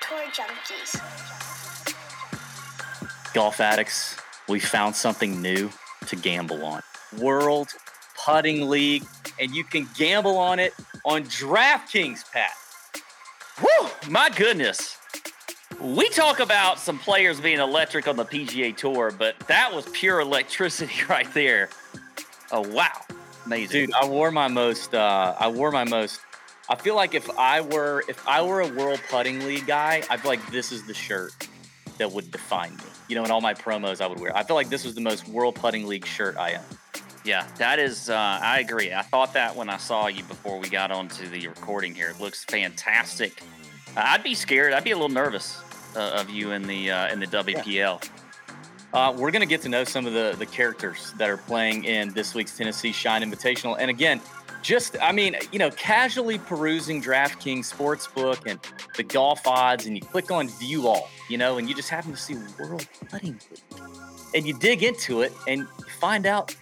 Tour Junkies. Golf addicts, we found something new to gamble on. World Putting League, and you can gamble on it on DraftKings, Pat. Woo, my goodness. We talk about some players being electric on the PGA Tour, but that was pure electricity right there. Oh, wow. Amazing. Dude, I wore my most. I feel like if I were a World Putting League guy, I feel like this is the shirt that would define me. You know, in all my promos I would wear. I feel like this was the most World Putting League shirt I own. Yeah, that is, I agree. I thought that when I saw you before we got onto the recording here. It looks fantastic. I'd be scared. I'd be a little nervous of you in the WPL. Yeah. We're going to get to know some of the characters that are playing in this week's Tennessee Shine Invitational. And again, casually perusing DraftKings Sportsbook and the golf odds, and you click on View All, and you just happen to see World Putting League. And you dig into it, and you find out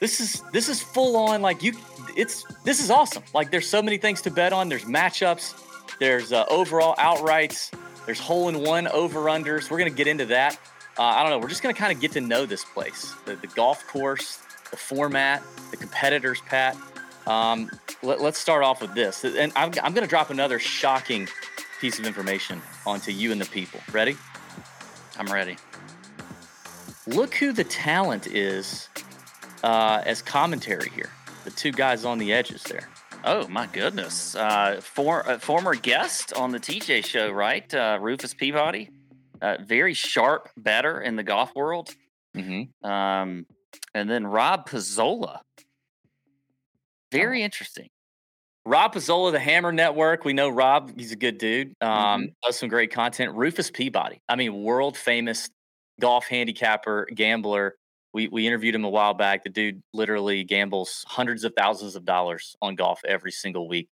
this is full on, this is awesome. Like, there's so many things to bet on. There's matchups. There's overall outrights. There's hole-in-one over-unders. We're going to get into that. I don't know. We're just going to kind of get to know this place, the golf course, the format, the competitors, Pat. Let's start off with this. And I'm going to drop another shocking piece of information onto you and the people. Ready? I'm ready. Look who the talent is as commentary here. The two guys on the edges there. Oh, my goodness. Former guest on the TJ show, right? Rufus Peabody. Very sharp batter in the golf world. Mm-hmm. And then Rob Pizzola. Very interesting. Rob Pizzola, the Hammer Network. We know Rob. He's a good dude. Does some great content. Rufus Peabody. I mean, world famous golf handicapper, gambler. We interviewed him a while back. The dude literally gambles hundreds of thousands of dollars on golf every single week.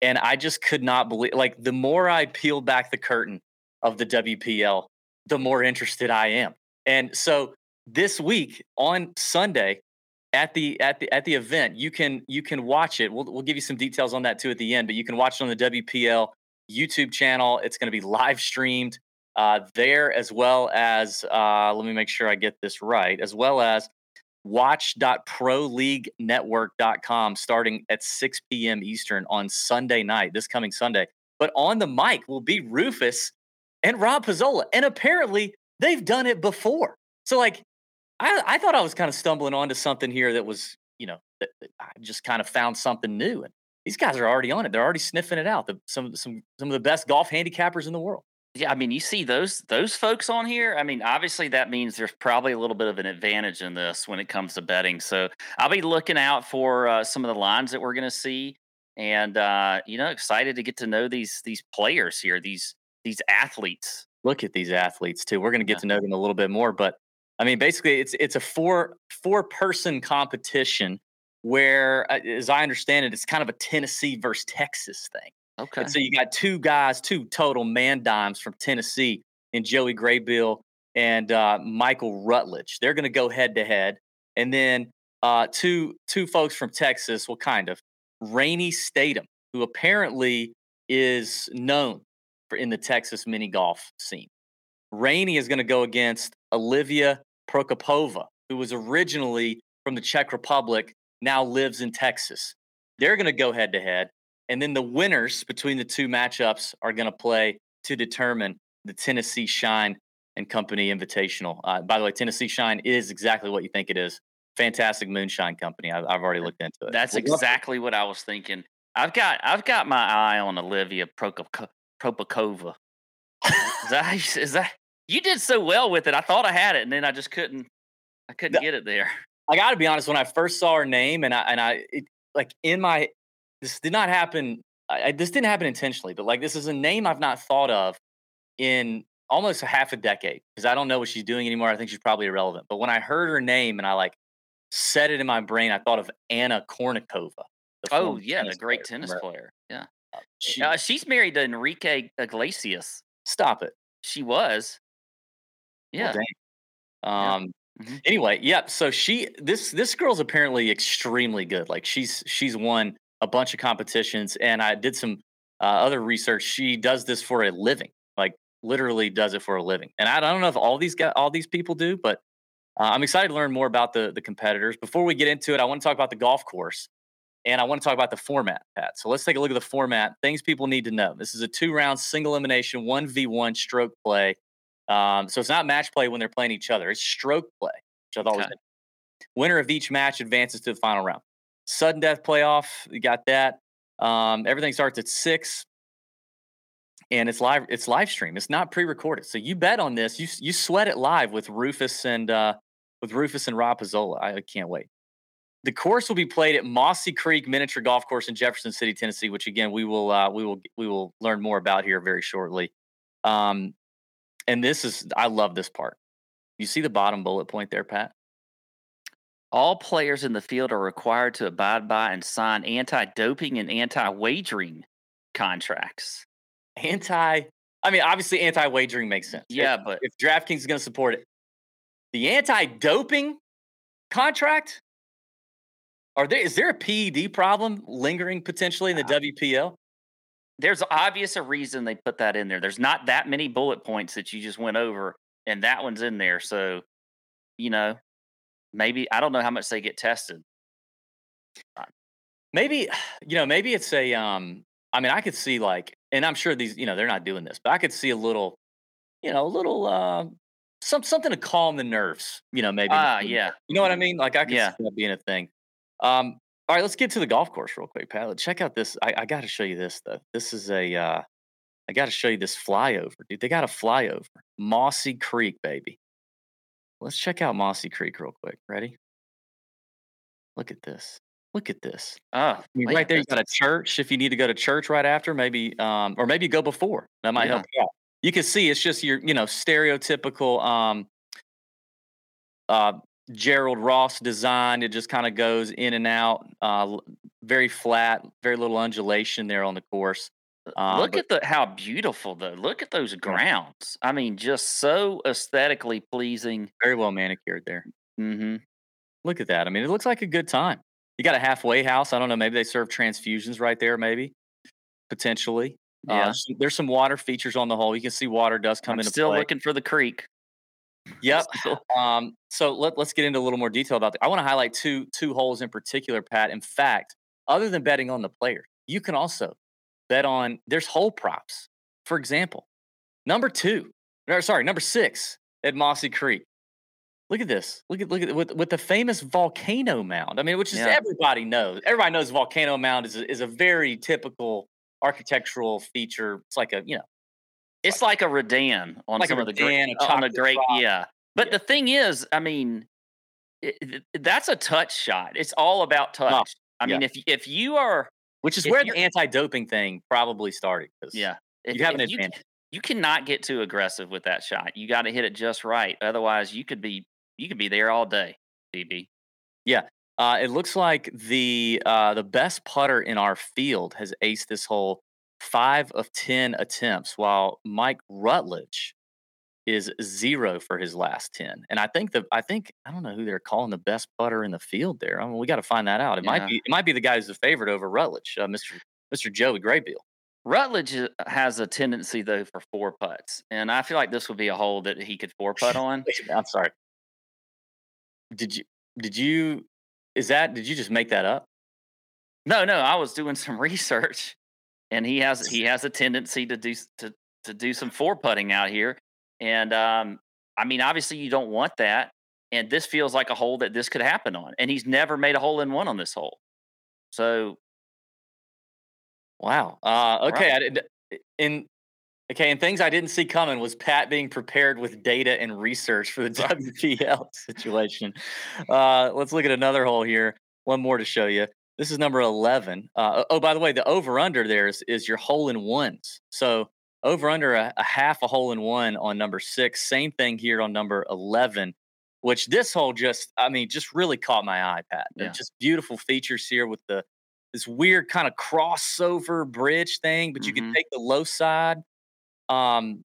And I just could not believe, the more I peeled back the curtain of the WPL, the more interested I am. And so this week on Sunday, at the event, you can watch it. We'll give you some details on that too at the end, but you can watch it on the WPL YouTube channel. It's going to be live streamed there, as well as let me make sure I get this right, as well as watch.proleaguenetwork.com starting at 6 p.m. Eastern on Sunday night, this coming Sunday. But on the mic will be Rufus and Rob Pizzola, and apparently they've done it before. So I thought I was kind of stumbling onto something here that was, that I just kind of found something new. And these guys are already on it. They're already sniffing it out. Some of the best golf handicappers in the world. Yeah, I mean, you see those folks on here. I mean, obviously that means there's probably a little bit of an advantage in this when it comes to betting. So I'll be looking out for some of the lines that we're going to see, and excited to get to know these players here. These athletes. Look at these athletes too. We're going to get to know them a little bit more, but I mean, basically it's a four person competition where, as I understand it, it's kind of a Tennessee versus Texas thing. Okay. And so you got two total man dimes from Tennessee in Joey Graybeal and Michael Rutledge. They're going to go head to head. And then two folks from Texas, Rainey Statum, who apparently is known in the Texas mini golf scene. Rainey is going to go against Olivia Prokopova, who was originally from the Czech Republic, now lives in Texas. They're going to go head to head. And then the winners between the two matchups are going to play to determine the Tennessee Shine and Company Invitational. By the way, Tennessee Shine is exactly what you think it is. Fantastic moonshine company. I've already looked into it. That's exactly what I was thinking. I've got my eye on Olivia Prokopova. Is that you did so well with it? I thought I had it, and then I just couldn't get it there. I got to be honest. When I first saw her name, this didn't happen intentionally, but this is a name I've not thought of in almost a half a decade because I don't know what she's doing anymore. I think she's probably irrelevant. But when I heard her name and I said it in my brain, I thought of Anna Kournikova. Oh yeah, the great tennis player. Yeah. She's married to Enrique Iglesias. Stop it. She was. Yeah. Oh, yeah. Mm-hmm. Anyway, yeah. So this girl's apparently extremely good. She's won a bunch of competitions, and I did some other research, she does this for a living, like literally does it for a living. And I don't know if all these people do, but I'm excited to learn more about the competitors. Before we get into it, I want to talk about the golf course, and I want to talk about the format, Pat. So let's take a look at the format, things people need to know. This is a 2-round single elimination 1v1 stroke play. So it's not match play when they're playing each other. It's stroke play, which I thought was interesting. Winner of each match advances to the final round. Sudden death playoff, you got that. Everything starts at 6, and it's live stream. It's not pre-recorded. So you bet on this. You sweat it live with Rufus and Rob Pizzola. I can't wait. The course will be played at Mossy Creek Miniature Golf Course in Jefferson City, Tennessee, which again we will learn more about here very shortly. And I love this part. You see the bottom bullet point there, Pat? All players in the field are required to abide by and sign anti-doping and anti-wagering contracts. Obviously anti-wagering makes sense. Yeah, but if DraftKings is going to support it, the anti-doping contract? Is there a PED problem lingering potentially in the WPL? There's obvious a reason they put that in there. There's not that many bullet points that you just went over, and that one's in there. So, maybe I don't know how much they get tested. Maybe it's a. I could see and I'm sure these. They're not doing this, but I could see a little something to calm the nerves. Maybe. Yeah. You know what I mean? I could see that being a thing. All right, let's get to the golf course real quick, Pat. Let's check out this. I got to show you this though. This is a. I got to show you this flyover, dude. They got a flyover, Mossy Creek, baby. Let's check out Mossy Creek real quick. Ready? Look at this. Oh, right there, you got a church. If you need to go to church right after, maybe, or maybe go before. That might help you out. You can see it's just your, stereotypical Gerald Ross design. It just kind of goes in and out, very flat, very little undulation there on the course. How beautiful though. Look at those grounds. Just so aesthetically pleasing. Very well manicured there. Mm-hmm. Look at that. It looks like a good time. You got a halfway house. I don't know. Maybe they serve transfusions right there. Maybe potentially. Yeah. There's some water features on the hole. You can see water does come into play. Still looking for the creek. Yep. So let's get into a little more detail about that. I want to highlight two holes in particular, Pat. In fact, other than betting on the player, you can also bet on, there's hole props. For example, number 6 at Mossy Creek. Look at this. Look at with the famous volcano mound. Which is everybody knows. Everybody knows volcano mound is a very typical architectural feature. It's like a Redan on like some of the great, on a great rock. Yeah. But the thing is, that's a touch shot. It's all about touch. No. If you are. Which is where the anti-doping thing probably started. Yeah. You have an advantage. You cannot get too aggressive with that shot. You got to hit it just right. Otherwise, you could be there all day, BB. Yeah. It looks like the best putter in our field has aced this hole 5 of 10 attempts, while Mike Rutledge is 0 for his last 10. And I think I don't know who they're calling the best putter in the field there. We got to find that out. It might be the guy who's the favorite over Rutledge, Mr. Joey Graybeal. Rutledge has a tendency though for 4 putts, and I feel like this would be a hole that he could 4 putt on. I'm sorry. Did you just make that up? No, I was doing some research, and he has a tendency to do some 4 putting out here. And, obviously you don't want that. And this feels like a hole that this could happen on. And he's never made a hole in one on this hole. So. Wow. Okay. Right. And things I didn't see coming was Pat being prepared with data and research for the WPL situation. Let's look at another hole here. One more to show you. This is number 11. By the way, the over under there is your hole in ones. So. Over under a half a hole in one on number 6. Same thing here on number 11, which this hole just really caught my eye, Pat. Yeah. Just beautiful features here with this weird kind of crossover bridge thing, but you can take the low side, in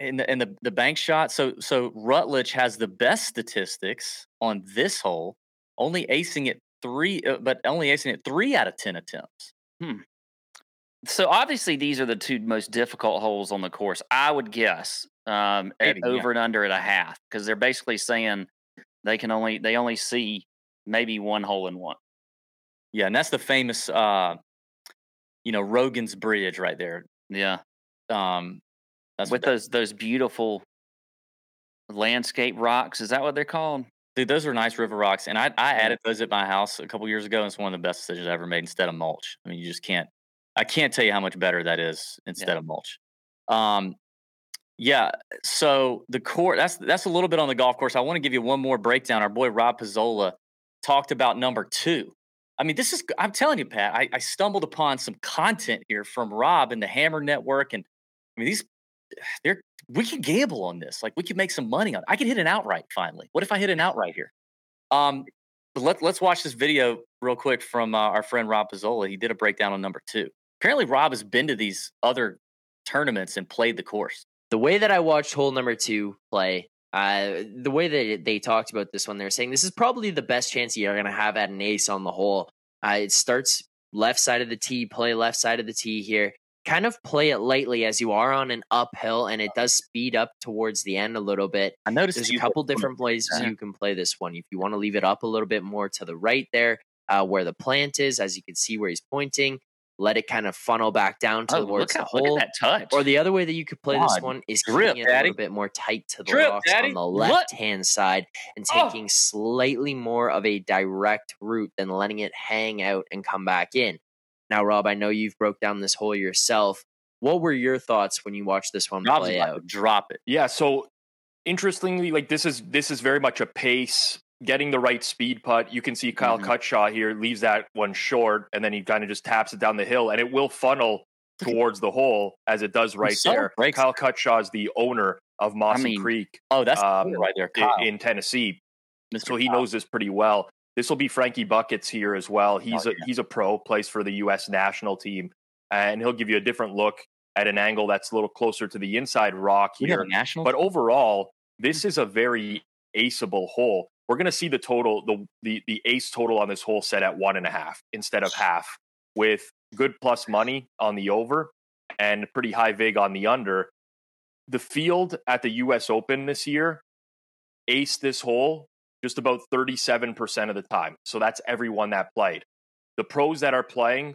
the bank shot. So Rutledge has the best statistics on this hole, only acing it 3 out of 10 attempts. So obviously these are the two most difficult holes on the course, I would guess, at over and under at a half, because they're basically saying they only see maybe one hole in one. Yeah, and that's the famous, Rogan's Bridge right there. Yeah, that's with those beautiful landscape rocks. Is that what they're called? Dude, those are nice river rocks, and I added those at my house a couple years ago, and it's one of the best decisions I ever made instead of mulch. I mean, you just can't. I can't tell you how much better that is instead of mulch. So the course, that's a little bit on the golf course. I want to give you one more breakdown. Our boy Rob Pizzola talked about number two. I mean, I'm telling you, Pat, I stumbled upon some content here from Rob and the Hammer Network. And I mean, we can gamble on this. Like, we could make some money on it. I could hit an outright finally. What if I hit an outright here? But let's watch this video real quick from our friend Rob Pizzola. He did a breakdown on number two. Apparently, Rob has been to these other tournaments and played the course. The way that I watched hole number two play, the way that they talked about this one, they're saying this is probably the best chance you're going to have at an ace on the hole. It starts left side of the tee, play left side of the tee here. Kind of play it lightly as you are on an uphill, and it does speed up towards the end a little bit. I noticed there's a couple different ways you can play this one. If you want to leave it up a little bit more to the right there, where the plant is, as you can see where he's pointing, let it kind of funnel back down towards the hole. Look at that touch. Or the other way that you could play this one is keeping it a little bit more tight to the rocks on the left-hand side and taking slightly more of a direct route than letting it hang out and come back in. Now, Rob, I know you've broke down this hole yourself. What were your thoughts when you watched this one play out? Drop it. Yeah. So interestingly, like this is very much a pace, getting the right speed putt. You can see Kyle Cutshaw here leaves that one short, and then he kind of just taps it down the hill, and it will funnel towards the hole as it does right there. Breaks. Kyle Cutshaw is the owner of Mossy Creek. Oh, that's cool right there, Kyle. In Tennessee. Mr. So he knows this pretty well. This will be Frankie Buckets here as well. He's a pro, plays for the U.S. national team, and he'll give you a different look at an angle that's a little closer to the inside rock here. But overall, this is a very aceable hole. We're going to see the total, the ace total on this hole set at 1.5 instead of half, with good plus money on the over and pretty high vig on the under. The field at the U.S. Open this year aced this hole just about 37% of the time. So that's everyone that played. The pros that are playing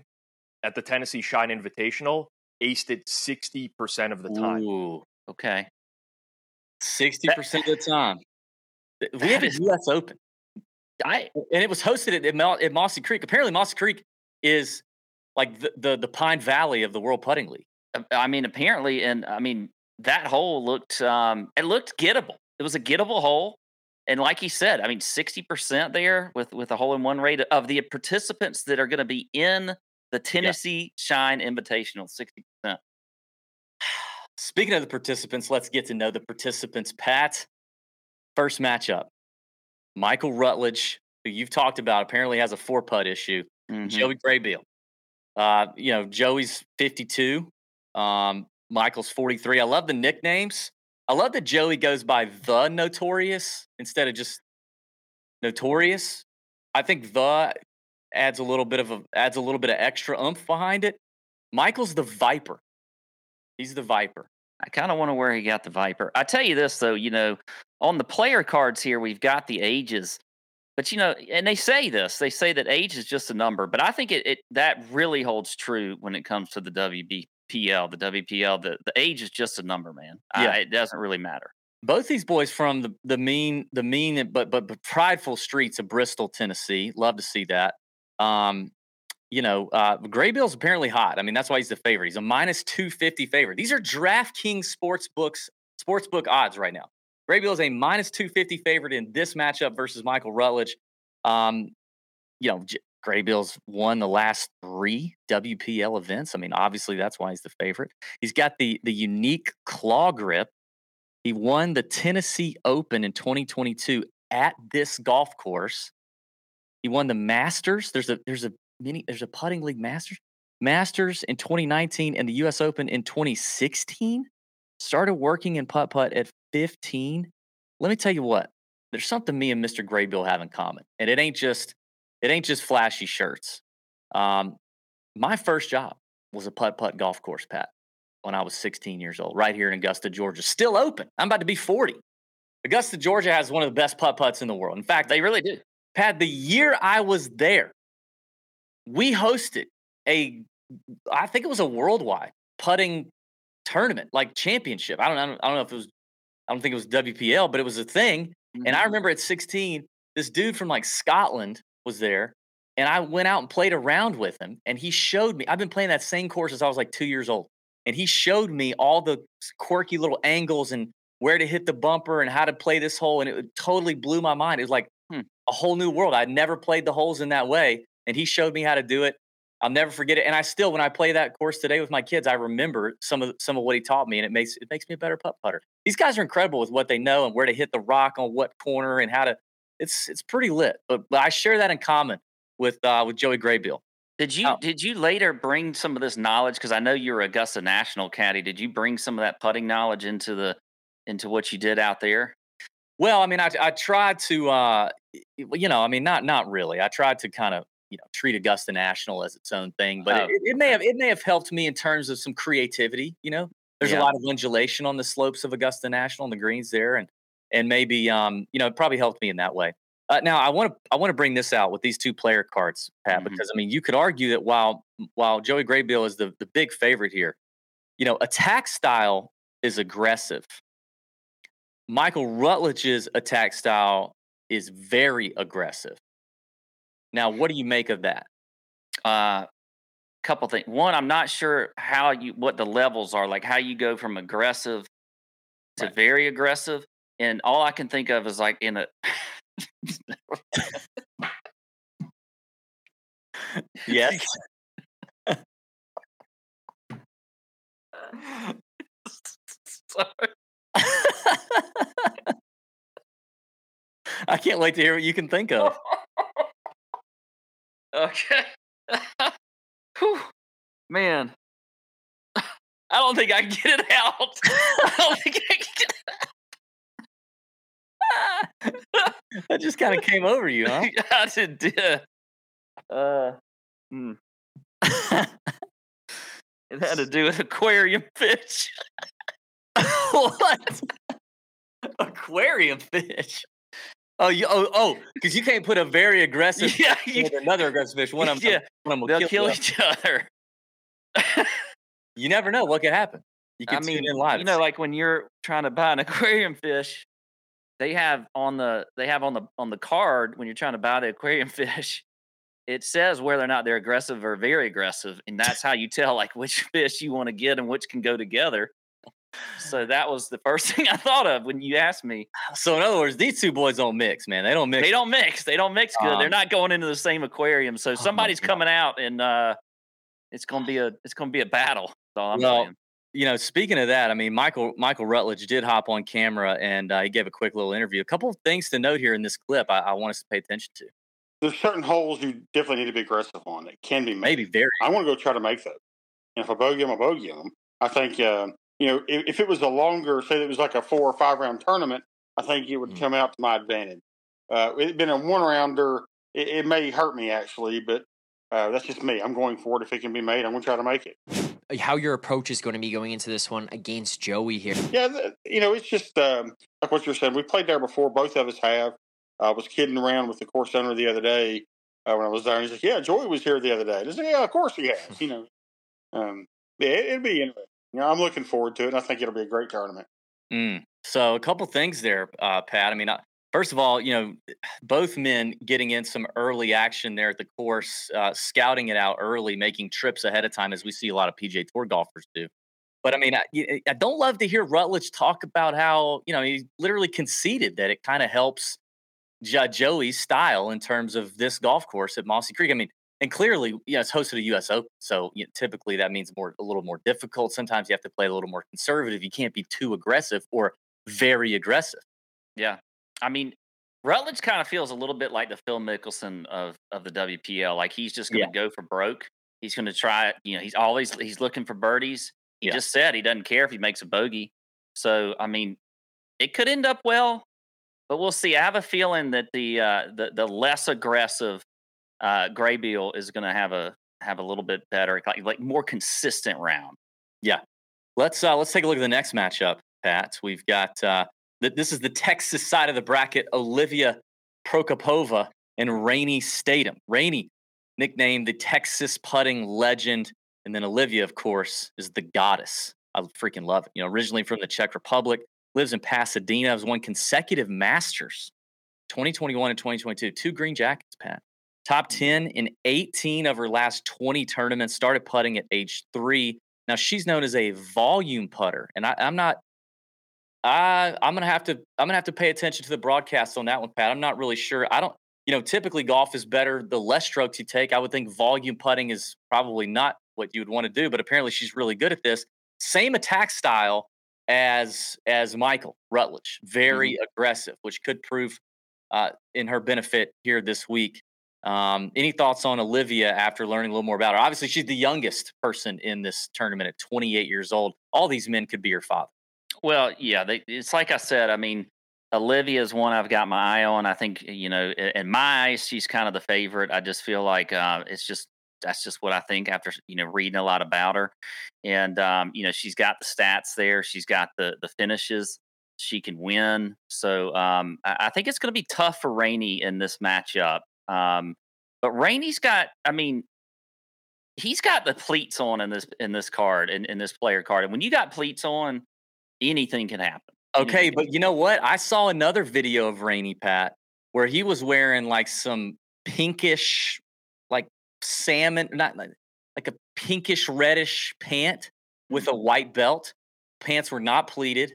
at the Tennessee Shine Invitational aced it 60% of the time. Ooh, okay. 60% of the time. We had a U.S. Open. And it was hosted at Mossy Creek. Apparently, Mossy Creek is like the Pine Valley of the World Putting League. I mean, apparently, that hole looked, it looked gettable. It was a gettable hole. And like he said, 60% there with a hole-in-one rate of the participants that are going to be in the Tennessee Shine Invitational, 60%. Speaking of the participants, let's get to know the participants. Pat, first matchup, Michael Rutledge, who you've talked about, apparently has a four-putt issue. Mm-hmm. Joey Graybeal. Joey's 52. Michael's 43. I love the nicknames. I love that Joey goes by The Notorious instead of just Notorious. I think The adds a little bit of extra oomph behind it. Michael's the Viper. He's the Viper. I kind of wonder where he got the Viper. I tell you this though, on the player cards here we've got the ages, but and they say this. They say that age is just a number, but I think it that really holds true when it comes to the WPL, the age is just a number, man. It doesn't really matter. Both these boys from the mean but prideful streets of Bristol, Tennessee. Love to see that. Graybeal's apparently hot. I mean, that's why he's the favorite. He's a -250 favorite. These are DraftKings sportsbook odds right now. Graybeal is a -250 favorite in this matchup versus Michael Rutledge. Graybeal's won the last 3 WPL events. I mean, obviously that's why he's the favorite. He's got the unique claw grip. He won the Tennessee Open in 2022 at this golf course. He won the Masters. There's a putting league Masters in 2019 and the U.S. Open in 2016. Started working in putt-putt at 15. Let me tell you what. There's something me and Mr. Graybeal have in common, and it ain't just flashy shirts. My first job was a putt-putt golf course, Pat, when I was 16 years old, right here in Augusta, Georgia. Still open. I'm about to be 40. Augusta, Georgia has one of the best putt-putts in the world. In fact, they really do. Pat, the year I was there, we hosted I think it was a worldwide putting tournament, like championship. I don't think it was WPL, but it was a thing. Mm-hmm. And I remember at 16, this dude from like Scotland was there, and I went out and played around with him, and he showed me. I've been playing that same course since I was like 2 years old, and he showed me all the quirky little angles and where to hit the bumper and how to play this hole, and it totally blew my mind. It was like a whole new world. I'd never played the holes in that way, and he showed me how to do it. I'll never forget it. And I still, when I play that course today with my kids, I remember some of what he taught me, and it makes me a better putt-putter. These guys are incredible with what they know and where to hit the rock on what corner and how to. It's pretty lit. But I share that in common with Joey Graybeal. Did you later bring some of this knowledge? Because I know you're Augusta National caddy. Did you bring some of that putting knowledge into what you did out there? Well, I mean, I tried to, not really. I tried to kind of, treat Augusta National as its own thing, but it may have helped me in terms of some creativity. There's a lot of undulation on the slopes of Augusta National and the greens there, and maybe it probably helped me in that way. Now I want to bring this out with these two player cards, Pat, mm-hmm. because I mean you could argue that while Joey Graybeal is the big favorite here, attack style is aggressive. Michael Rutledge's attack style is very aggressive. Now, what do you make of that? Couple things. One, I'm not sure what the levels are, like how you go from aggressive to very aggressive. And all I can think of is like in a. Yes. Sorry. I can't wait to hear what you can think of. Okay. Whew. Man. I don't think I can get it out. I don't think I can get it out. That just kind of came over you, huh? I did. It had to do with aquarium fish. What? Aquarium fish? Oh! Because you can't put a very aggressive with another aggressive fish. One of them, they'll kill each other. You never know what could happen. You can tune in live. Like when you're trying to buy an aquarium fish, they have on the card when you're trying to buy the aquarium fish, it says whether or not they're aggressive or very aggressive, and that's how you tell like which fish you want to get and which can go together. So that was the first thing I thought of when you asked me. So in other words, these two boys don't mix, man. They don't mix good. They're not going into the same aquarium. So somebody's coming out, and it's gonna be a battle. That's all I'm saying. Speaking of that, I mean, Michael Rutledge did hop on camera, and he gave a quick little interview. A couple of things to note here in this clip. I want us to pay attention to. There's certain holes you definitely need to be aggressive on. It can be made. Maybe very. I want to go try to make those. And if I bogey them, I bogey them. I think. If it was a longer, say it was like a 4 or 5 round tournament, I think it would come out to my advantage. It been a one rounder, it may hurt me actually, but that's just me. I'm going for it. If it can be made, I'm going to try to make it. How your approach is going to be going into this one against Joey here? Yeah, it's just like what you're saying. We played there before. Both of us have. I was kidding around with the course owner the other day when I was there. And he's like, "Yeah, Joey was here the other day." I was like, "Yeah, of course he has." It'd be interesting. I'm looking forward to it, and I think it'll be a great tournament. So a couple things there, Pat. I mean, first of all, both men getting in some early action there at the course, scouting it out early, making trips ahead of time, as we see a lot of PGA Tour golfers do. But, I mean, I don't love to hear Rutledge talk about how, he literally conceded that it kind of helps Joey's style in terms of this golf course at Mossy Creek. I mean, and clearly, it's hosted a U.S. Open, so typically that means a little more difficult. Sometimes you have to play a little more conservative. You can't be too aggressive or very aggressive. Yeah. I mean, Rutledge kind of feels a little bit like the Phil Mickelson of the WPL. Like, he's just going to go for broke. He's going to try it. He's looking for birdies. He just said he doesn't care if he makes a bogey. So, I mean, it could end up well, but we'll see. I have a feeling that the less aggressive Graybeal is going to have a have a little bit better, like more consistent round. Yeah. Let's take a look at the next matchup, Pat. We've got this is the Texas side of the bracket, Olivia Prokopova and Rainey Statum. Rainey, nicknamed the Texas putting legend. And then Olivia, of course, is the goddess. I freaking love it. You know, originally from the Czech Republic, lives in Pasadena, has won consecutive Masters, 2021 and 2022. 2 green jackets, Pat. Top 10 in 18 of her last 20 tournaments, started putting at age 3. Now, she's known as a volume putter, and I'm gonna have to pay attention to the broadcast on that one, Pat. I'm not really sure. Typically golf is better the less strokes you take. I would think volume putting is probably not what you would want to do, but apparently she's really good at this. Same attack style as Michael Rutledge, very aggressive, which could prove in her benefit here this week. Any thoughts on Olivia after learning a little more about her? Obviously, she's the youngest person in this tournament at 28 years old. All these men could be her father. Well, yeah, it's like I said, I mean, Olivia is one I've got my eye on. I think, in my eyes, she's kind of the favorite. I just feel like that's just what I think after, reading a lot about her. And, she's got the stats there. She's got the finishes. She can win. So I think it's going to be tough for Rainey in this matchup. But Rainey's got, he's got the pleats on in this card, in this player card. And when you got pleats on, anything can happen. Okay, but you know what? I saw another video of Rainey, Pat, where he was wearing like some pinkish, like salmon, not like a pinkish reddish pant with a white belt. Pants were not pleated.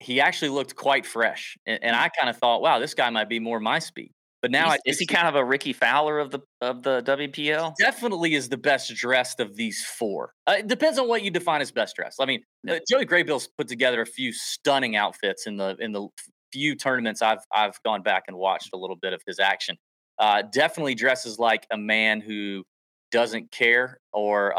He actually looked quite fresh, and I kind of thought, wow, this guy might be more my speed. But now, is he kind of a Ricky Fowler of the WPL? Definitely is the best dressed of these 4. It depends on what you define as best dressed. I mean, Joey Graybeal's put together a few stunning outfits in the few tournaments I've gone back and watched a little bit of his action. Definitely dresses like a man who doesn't care, or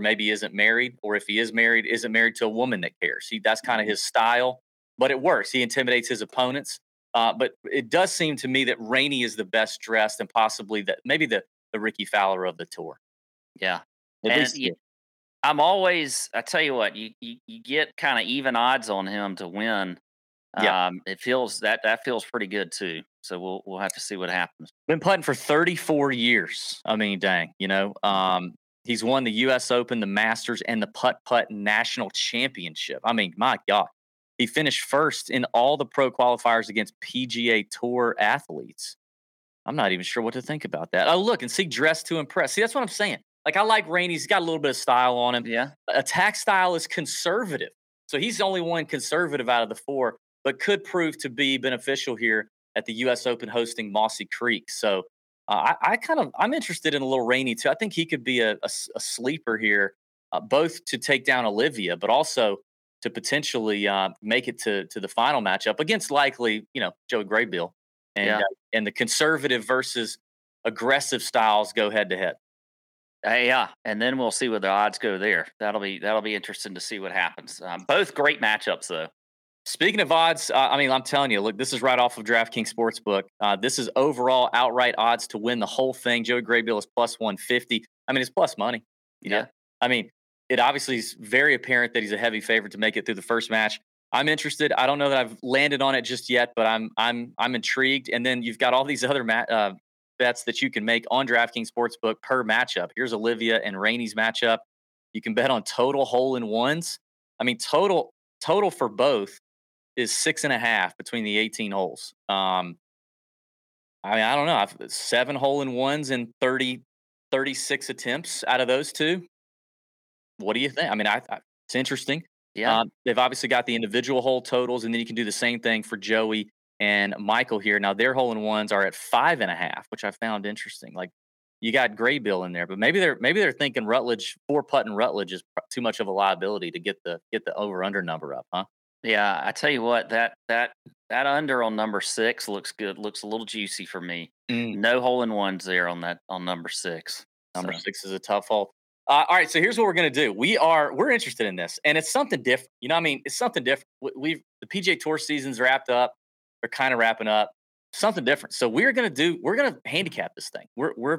maybe isn't married, or if he is married, isn't married to a woman that cares. That's kind of his style, but it works. He intimidates his opponents. But it does seem to me that Rainey is the best dressed, and possibly maybe the Ricky Fowler of the tour. Yeah. I tell you what, you get kind of even odds on him to win. Yeah. It feels that feels pretty good too. So we'll have to see what happens. Been putting for 34 years. I mean, dang, he's won the U.S. Open, the Masters, and the Putt-Putt National Championship. I mean, my God. He finished first in all the pro qualifiers against PGA Tour athletes. I'm not even sure what to think about that. Oh, look, and see, dress to impress. See, that's what I'm saying. Like, I like Rainey. He's got a little bit of style on him. Yeah. Attack style is conservative. So he's the only one conservative out of the 4, but could prove to be beneficial here at the U.S. Open hosting Mossy Creek. So I'm interested in a little Rainey, too. I think he could be a sleeper here, both to take down Olivia, but also to potentially make it to the final matchup against likely, Joey Graybeal, and the conservative versus aggressive styles go head to head. Yeah, and then we'll see where the odds go there. That'll be interesting to see what happens. Both great matchups, though. Speaking of odds, I'm telling you, look, this is right off of DraftKings Sportsbook. This is overall outright odds to win the whole thing. Joey Graybeal is plus 150. I mean, it's plus money. Yeah. I mean, it obviously is very apparent that he's a heavy favorite to make it through the first match. I'm interested. I don't know that I've landed on it just yet, but I'm intrigued. And then you've got all these other bets that you can make on DraftKings Sportsbook per matchup. Here's Olivia and Rainey's matchup. You can bet on total hole-in-ones. I mean, total for both is 6.5 between the 18 holes. I don't know. I've 7 hole-in-ones in 36 attempts out of those 2. What do you think? I mean, it's interesting. Yeah. They've obviously got the individual hole totals, and then you can do the same thing for Joey and Michael here. Now, their hole-in-ones are at 5.5, which I found interesting. Like, you got Graybeal in there, but maybe they're thinking Rutledge, 4-putt and Rutledge is too much of a liability to get the over-under number up, huh? Yeah, I tell you what, that under on number 6 looks good. Looks a little juicy for me. No hole-in-ones there on number 6. Number 6 is a tough hole. All right, so here's what we're going to do. We're interested in this, and it's something different. You know what I mean? It's something different. The PGA Tour season's wrapped up. They're kind of wrapping up. Something different. So we're going to handicap this thing. We're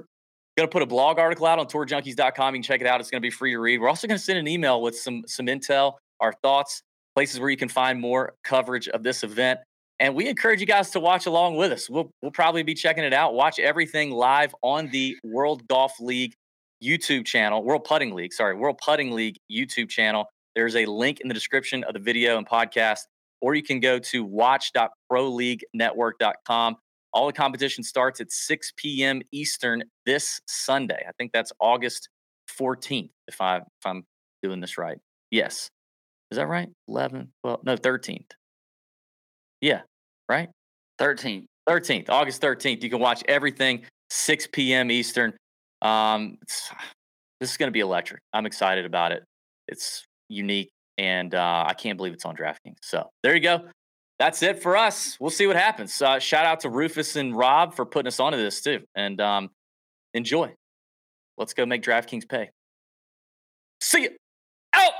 Going to put a blog article out on TourJunkies.com. You can check it out. It's going to be free to read. We're also going to send an email with some intel, our thoughts, places where you can find more coverage of this event. And we encourage you guys to watch along with us. We'll probably be checking it out. Watch everything live on the World Golf League YouTube channel. World Putting League YouTube channel. There's a link in the description of the video and podcast, or you can go to watch.proleaguenetwork.com. All the competition starts at 6 p.m. Eastern this Sunday. I think that's August 14th, if I'm doing this right. Yes. Is that right? 11? Well, no, 13th. Yeah, right? 13th. August 13th. You can watch everything 6 p.m. Eastern. This is going to be electric. I'm excited about it. It's unique, and I can't believe it's on DraftKings. So there you go. That's it for us. We'll see what happens. Shout out to Rufus and Rob for putting us onto this too. And enjoy. Let's go make DraftKings pay. See you out.